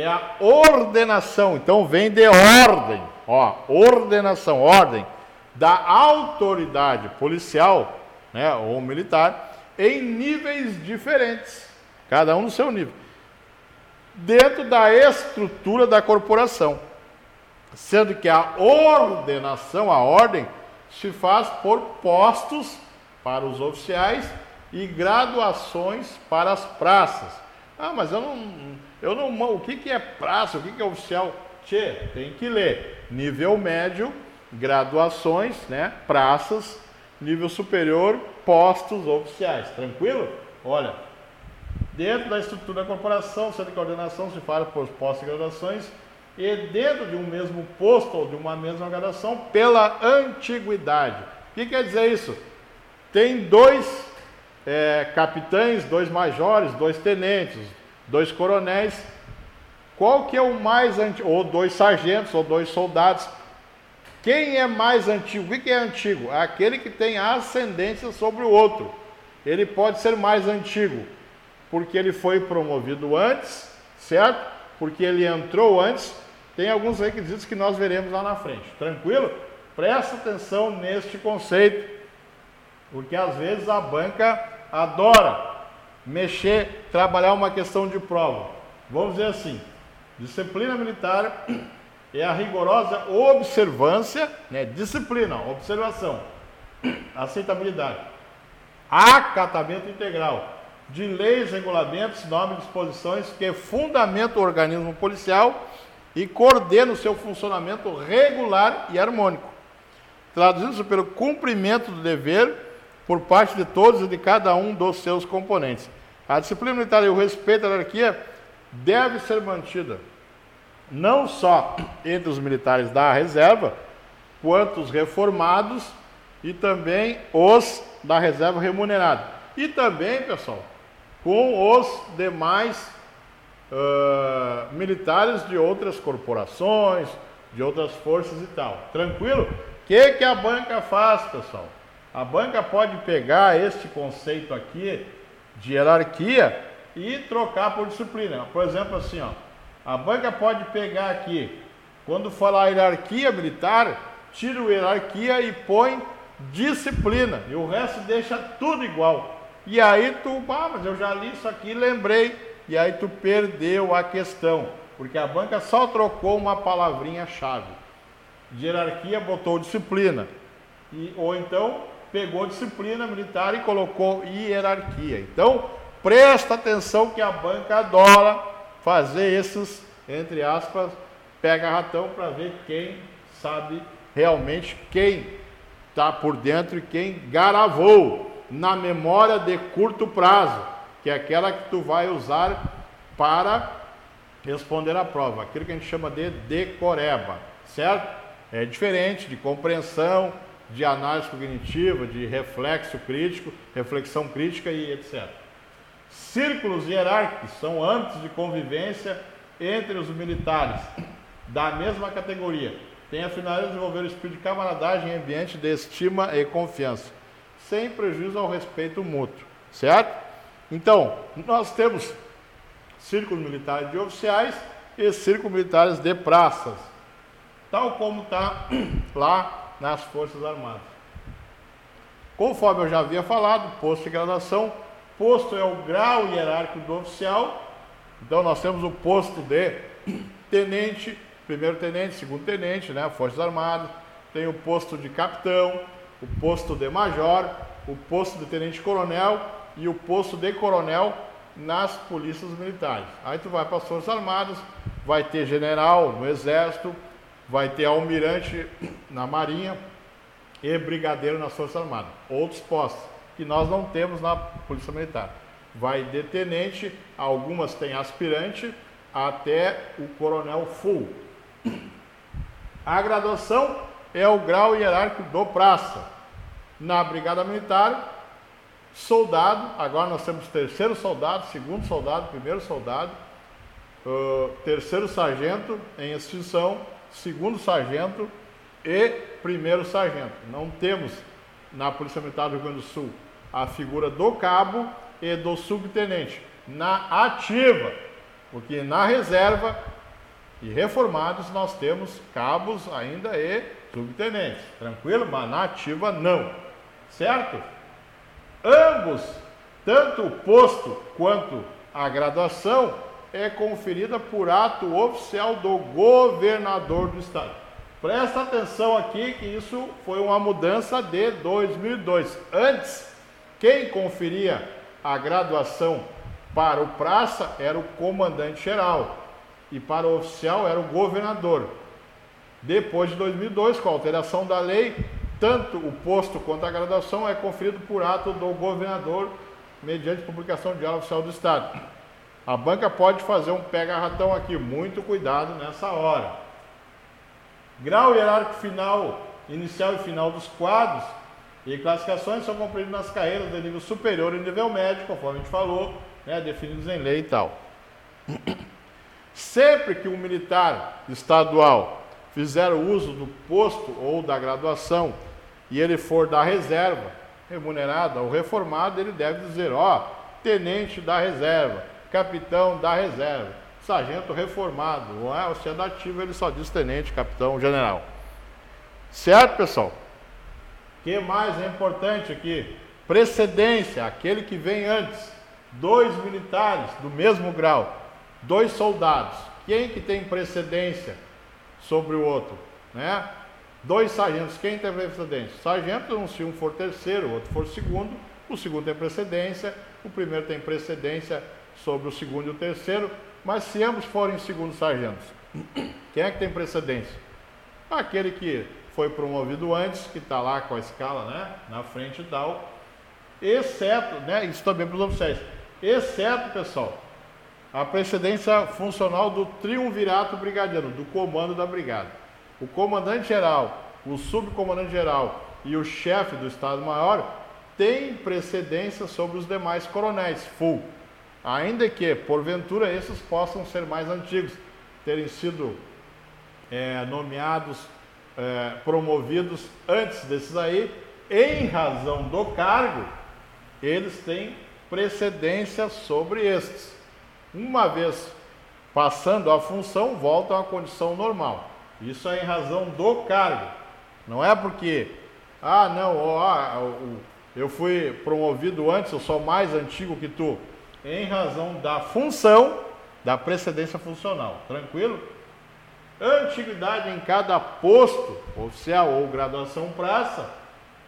é a ordenação. Então vem de ordem, ó, ordenação, ordem da autoridade policial, né, ou militar, em níveis diferentes, cada um no seu nível, dentro da estrutura da corporação, sendo que a ordenação, a ordem, se faz por postos para os oficiais e graduações para as praças. Ah, mas eu não o que é praça, o que é oficial? Tchê, tem que ler. Nível médio, graduações, né? Praças. Nível superior, postos oficiais. Tranquilo? Olha, dentro da estrutura da corporação, sendo que a ordenação se fala por postos e graduações, e dentro de um mesmo posto ou de uma mesma graduação, pela antiguidade. O que quer dizer isso? Tem dois capitães, dois majores, dois tenentes, dois coronéis, qual que é o mais antigo? Ou dois sargentos, ou dois soldados. Quem é mais antigo? O que é antigo? Aquele que tem ascendência sobre o outro. Ele pode ser mais antigo porque ele foi promovido antes, certo? Porque ele entrou antes. Tem alguns requisitos que nós veremos lá na frente. Tranquilo? Presta atenção neste conceito, porque às vezes a banca adora mexer, trabalhar uma questão de prova. Vamos dizer assim, disciplina militar é a rigorosa observância, né? Disciplina, observação, aceitabilidade, acatamento integral de leis, regulamentos, normas e disposições que fundamentam o organismo policial e coordenam o seu funcionamento regular e harmônico, traduzindo-se pelo cumprimento do dever por parte de todos e de cada um dos seus componentes. A disciplina militar e o respeito à hierarquia deve ser mantida não só entre os militares da reserva, quanto os reformados e também os da reserva remunerada. E também, pessoal, com os demais militares de outras corporações, de outras forças e tal. Tranquilo? O que a banca faz, pessoal? A banca pode pegar este conceito aqui de hierarquia e trocar por disciplina. Por exemplo, assim, ó, a banca pode pegar aqui, quando falar hierarquia militar, tira o hierarquia e põe disciplina. E o resto deixa tudo igual. E aí tu, mas eu já li isso aqui e lembrei. E aí tu perdeu a questão, porque a banca só trocou uma palavrinha-chave. De hierarquia botou disciplina. Ou então pegou disciplina militar e colocou hierarquia. Então, presta atenção que a banca adora fazer esses, entre aspas, pega ratão para ver quem sabe realmente, quem está por dentro e quem garavou na memória de curto prazo, que é aquela que tu vai usar para responder a prova, aquilo que a gente chama de decoreba, certo? É diferente de compreensão, de análise cognitiva, de reflexo crítico, reflexão crítica e etc. Círculos hierárquicos são âmbitos de convivência entre os militares da mesma categoria. Tem a finalidade de desenvolver o espírito de camaradagem em ambiente de estima e confiança, sem prejuízo ao respeito mútuo, certo? Então, nós temos círculos militares de oficiais e círculos militares de praças, tal como está lá nas Forças Armadas. Conforme eu já havia falado, posto de graduação, posto é o grau hierárquico do oficial. Então nós temos o posto de tenente, primeiro tenente, segundo tenente, né, Forças Armadas. Tem o posto de capitão, o posto de major, o posto de tenente coronel e o posto de coronel nas polícias militares. Aí tu vai para as Forças Armadas, vai ter general no exército, vai ter almirante na marinha e brigadeiro nas Forças Armadas. Outros postos que nós não temos na Polícia Militar. Vai de tenente, algumas têm aspirante, até o coronel full. A graduação é o grau hierárquico do praça. Na Brigada Militar, soldado, agora nós temos terceiro soldado, segundo soldado, primeiro soldado, terceiro sargento em extinção, segundo sargento e primeiro sargento. Não temos na Polícia Militar do Rio Grande do Sul a figura do cabo e do subtenente. Na ativa, Porque na reserva e reformados nós temos cabos ainda e subtenentes. Tranquilo? Mas na ativa não. Certo? Ambos, tanto o posto quanto a graduação, é conferida por ato oficial do governador do estado. Presta atenção aqui que isso foi uma mudança de 2002. Antes, quem conferia a graduação para o praça era o comandante-geral e para o oficial era o governador. Depois de 2002, com a alteração da lei, tanto o posto quanto a graduação é conferido por ato do governador mediante publicação de diário oficial do estado. A banca pode fazer um pega-ratão aqui, muito cuidado nessa hora. Grau hierárquico final, inicial e final dos quadros e classificações são compreendidos nas carreiras de nível superior e nível médio, conforme a gente falou, né, definidos em lei e tal. Sempre que um militar estadual fizer uso do posto ou da graduação e ele for da reserva, remunerada ou reformado, ele deve dizer, ó, tenente da reserva, capitão da reserva, sargento reformado, não é? Se é da ativa, ele só diz tenente, capitão, general. Certo, pessoal? O que mais é importante aqui? Precedência, aquele que vem antes. 2 militares do mesmo grau, 2 soldados. Quem que tem precedência sobre o outro, né? 2 sargentos, quem tem precedência? Sargento, se um for terceiro, o outro for segundo, o segundo tem precedência, o primeiro tem precedência sobre o segundo e o terceiro, mas se ambos forem segundo sargentos, quem é que tem precedência? Aquele que foi promovido antes, que está lá com a escala, né, na frente e tal, exceto, né, isso também para os oficiais, exceto, pessoal, a precedência funcional do triunvirato brigadiano, do comando da brigada. O comandante-geral, o subcomandante-geral e o chefe do Estado-Maior têm precedência sobre os demais coronéis, full. Ainda que, porventura, esses possam ser mais antigos, terem sido nomeados, promovidos antes desses aí, em razão do cargo, eles têm precedência sobre estes. Uma vez passando a função, voltam à condição normal. Isso é em razão do cargo. Não é porque, eu fui promovido antes, eu sou mais antigo que tu. Em razão da função, da precedência funcional. Tranquilo? Antiguidade em cada posto, oficial ou graduação praça,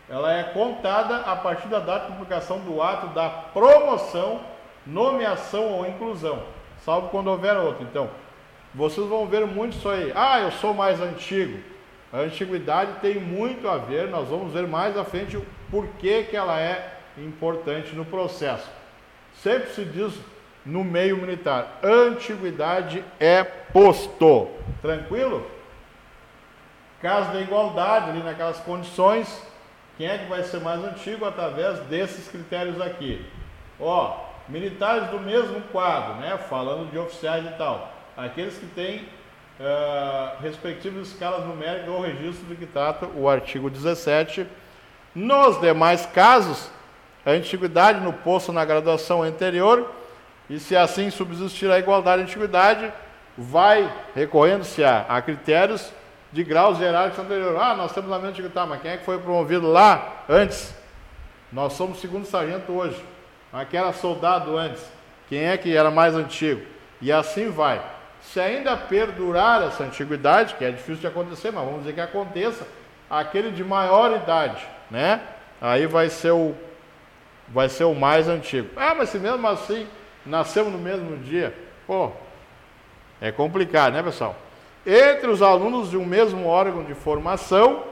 ela é contada a partir da data de publicação do ato da promoção, nomeação ou inclusão, salvo quando houver outro. Então, vocês vão ver muito isso aí. Ah, eu sou mais antigo. A antiguidade tem muito a ver, nós vamos ver mais à frente o porquê que ela é importante no processo. Sempre se diz no meio militar, antiguidade é posto. Tranquilo? Caso da igualdade, ali naquelas condições, quem é que vai ser mais antigo através desses critérios aqui? Ó, militares do mesmo quadro, né? Falando de oficiais e tal. Aqueles que têm respectivas escalas numéricas ou registro do que trata o artigo 17. Nos demais casos, a antiguidade no posto na graduação anterior, e se assim subsistir a igualdade de antiguidade, vai recorrendo-se a critérios de graus hierárquicos anteriores. Ah, nós temos a mesma antiguidade, mas quem é que foi promovido lá antes? Nós somos segundo sargento hoje, mas quem era soldado antes? Quem é que era mais antigo? E assim vai. Se ainda perdurar essa antiguidade, que é difícil de acontecer, mas vamos dizer que aconteça, aquele de maior idade, né? Aí vai ser o mais antigo. Ah, mas se mesmo assim, nascemos no mesmo dia. Pô, é complicado, né, pessoal? Entre os alunos de um mesmo órgão de formação,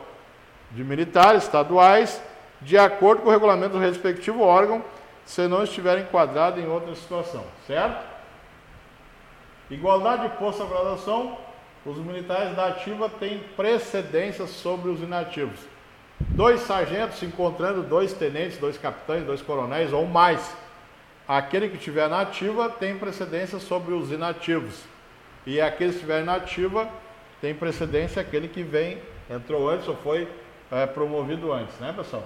de militares estaduais, de acordo com o regulamento do respectivo órgão, se não estiver enquadrado em outra situação, certo? Igualdade de posto à graduação, os militares da ativa têm precedência sobre os inativos. 2 sargentos se encontrando, 2 tenentes, 2 capitães, 2 coronéis ou mais. Aquele que estiver na ativa tem precedência sobre os inativos. E aquele que estiver na ativa tem precedência aquele que entrou antes ou foi promovido antes, né, pessoal?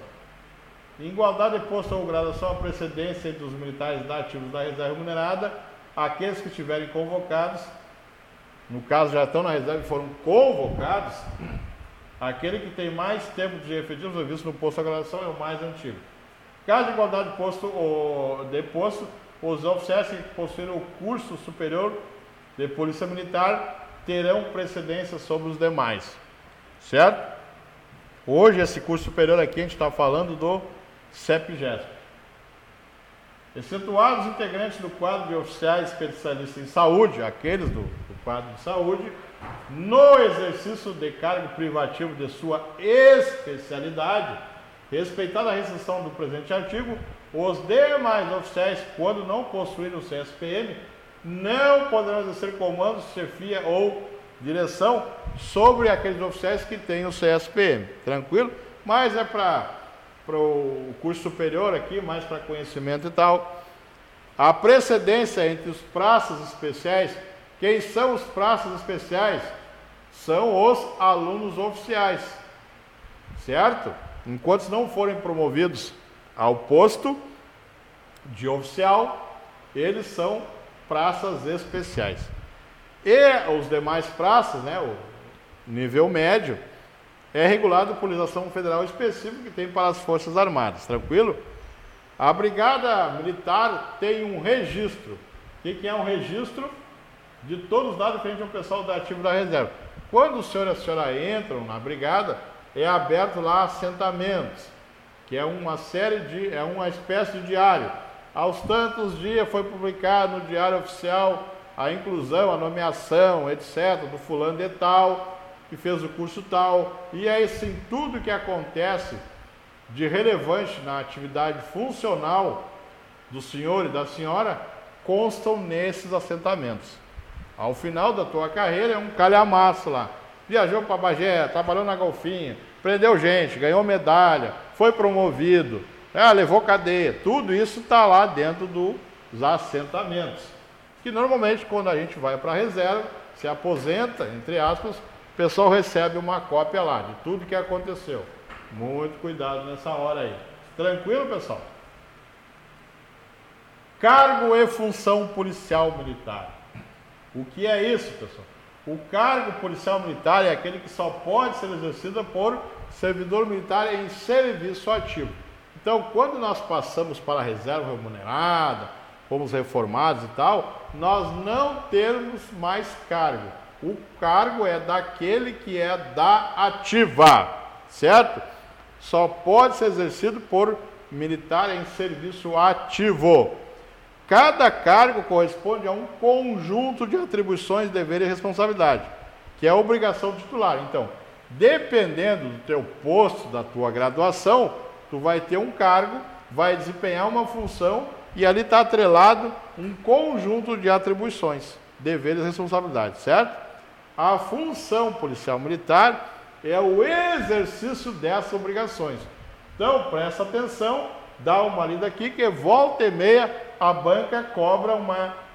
Em igualdade de posto ou graduação, a precedência entre os militares da ativa e da reserva remunerada aqueles que estiverem convocados, no caso já estão na reserva e foram convocados, aquele que tem mais tempo de efetivo do serviço no posto de graduação é o mais antigo. Caso de igualdade de posto, os oficiais que possuíram o curso superior de Polícia Militar terão precedência sobre os demais, certo? Hoje, esse curso superior aqui, a gente está falando do CEPGESP. Excetuados os integrantes do quadro de oficiais especialistas em saúde, aqueles do quadro de saúde, no exercício de cargo privativo de sua especialidade, respeitada a restrição do presente artigo, os demais oficiais, quando não possuírem o CSPM, não poderão exercer comando, chefia ou direção sobre aqueles oficiais que têm o CSPM. Tranquilo? Mas é para o curso superior aqui, mais para conhecimento e tal. A precedência entre os praças especiais. Quem são os praças especiais? São os alunos oficiais, certo? Enquanto não forem promovidos ao posto de oficial, eles são praças especiais. E os demais praças, né, o nível médio, é regulado por legislação federal específica que tem para as Forças Armadas, tranquilo? A Brigada Militar tem um registro. O que é um registro? De todos os dados frente ao pessoal da ativa da reserva. Quando o senhor e a senhora entram na brigada, é aberto lá assentamentos, que é uma espécie de diário. Aos tantos dias foi publicado no diário oficial a inclusão, a nomeação, etc., do fulano de tal, que fez o curso tal. E aí sim, tudo que acontece de relevante na atividade funcional do senhor e da senhora constam nesses assentamentos. Ao final da tua carreira é um calhamaço lá. Viajou para Bagé, trabalhou na Golfinha, prendeu gente, ganhou medalha, foi promovido, levou cadeia. Tudo isso está lá dentro dos assentamentos. Que normalmente quando a gente vai para a reserva, se aposenta, entre aspas, o pessoal recebe uma cópia lá de tudo que aconteceu. Muito cuidado nessa hora aí. Tranquilo, pessoal? Cargo e função policial militar. O que é isso, pessoal? O cargo policial militar é aquele que só pode ser exercido por servidor militar em serviço ativo. Então, quando nós passamos para a reserva remunerada, fomos reformados e tal, nós não temos mais cargo. O cargo é daquele que é da ativa, certo? Só pode ser exercido por militar em serviço ativo. Cada cargo corresponde a um conjunto de atribuições, deveres e responsabilidade, que é a obrigação titular. Então, dependendo do teu posto, da tua graduação, tu vai ter um cargo, vai desempenhar uma função e ali está atrelado um conjunto de atribuições, deveres e responsabilidades, certo? A função policial militar é o exercício dessas obrigações. Então, presta atenção, dá uma lida aqui que volta e meia a banca cobra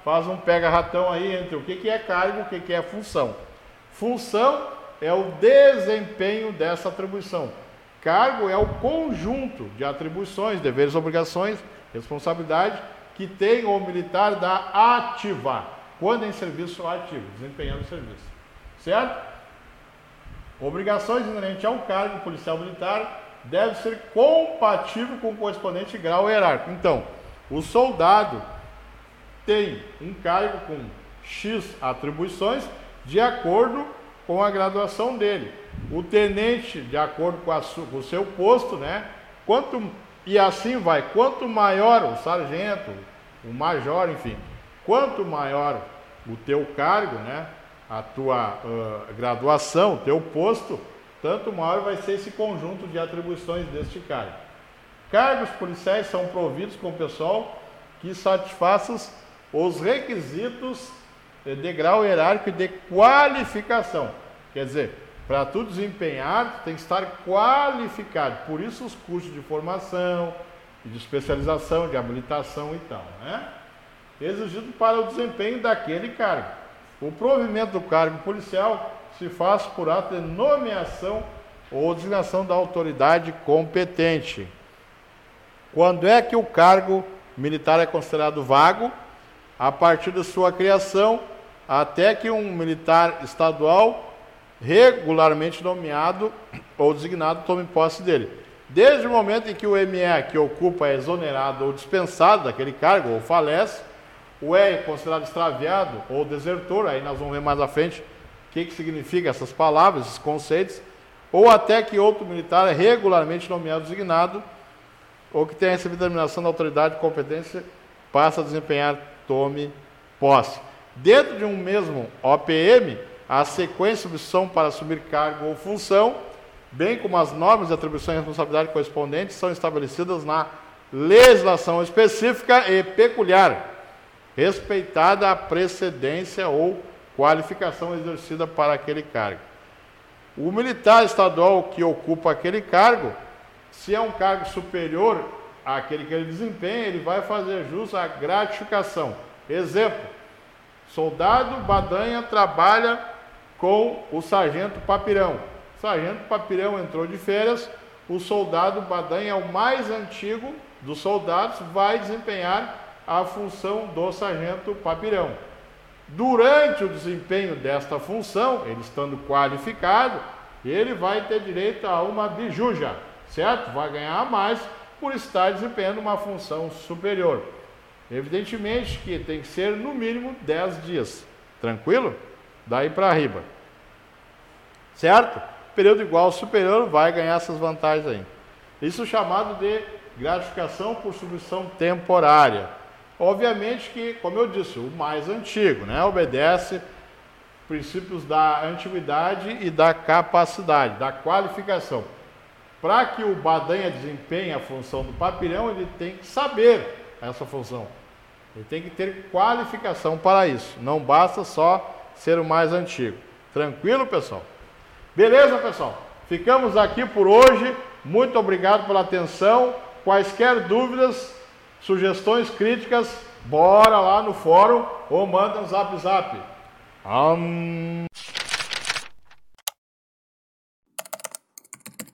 faz um pega-ratão aí entre o que é cargo e o que é função. Função é o desempenho dessa atribuição. Cargo é o conjunto de atribuições, deveres, obrigações, responsabilidade que tem o militar da ativa, quando em serviço ativo, desempenhando o serviço, certo? Obrigações inerentes ao cargo policial militar deve ser compatível com o correspondente grau hierárquico. Então, o soldado tem um cargo com X atribuições de acordo com a graduação dele. O tenente, de acordo com o seu posto, né? E assim vai. Quanto maior o sargento, o major, enfim, quanto maior o teu cargo, né? A tua graduação, o teu posto, tanto maior vai ser esse conjunto de atribuições deste cargo. Cargos policiais são providos com o pessoal que satisfaça os requisitos de grau hierárquico e de qualificação. Quer dizer, para tu desempenhar, tu tem que estar qualificado. Por isso os cursos de formação, de especialização, de habilitação e tal, né? Exigido para o desempenho daquele cargo. O provimento do cargo policial se faz por ato de nomeação ou designação da autoridade competente. Quando é que o cargo militar é considerado vago? a partir de sua criação, até que um militar estadual regularmente nomeado ou designado tome posse dele. Desde o momento em que o ME que ocupa é exonerado ou dispensado daquele cargo ou falece, o E é considerado extraviado ou desertor, aí nós vamos ver mais à frente o que significa essas palavras, esses conceitos, ou até que outro militar é regularmente nomeado ou designado ou que tenha recebido determinação da autoridade de competência passa a desempenhar, tome posse. Dentro de um mesmo OPM, a sequência de opção para assumir cargo ou função, bem como as normas de atribuição e responsabilidade correspondentes, são estabelecidas na legislação específica e peculiar, respeitada a precedência ou qualificação exercida para aquele cargo. O militar estadual que ocupa aquele cargo, se é um cargo superior àquele que ele desempenha, ele vai fazer jus à gratificação. Exemplo, soldado Badanha trabalha com o sargento Papirão. O sargento Papirão entrou de férias, o soldado Badanha, o mais antigo dos soldados, vai desempenhar a função do sargento Papirão. Durante o desempenho desta função, ele estando qualificado, ele vai ter direito a uma bijuja, certo? Vai ganhar mais por estar desempenhando uma função superior. Evidentemente que tem que ser no mínimo 10 dias, tranquilo? Daí para riba, certo? Período igual ao superior vai ganhar essas vantagens aí. Isso é chamado de gratificação por submissão temporária. Obviamente que, como eu disse, o mais antigo, né? Obedece princípios da antiguidade e da capacidade, da qualificação. Para que o Badanha desempenhe a função do Papirão, ele tem que saber essa função. Ele tem que ter qualificação para isso. Não basta só ser o mais antigo. Tranquilo, pessoal? Beleza, pessoal? Ficamos aqui por hoje. Muito obrigado pela atenção. Quaisquer dúvidas, sugestões, críticas, bora lá no fórum ou manda um zap.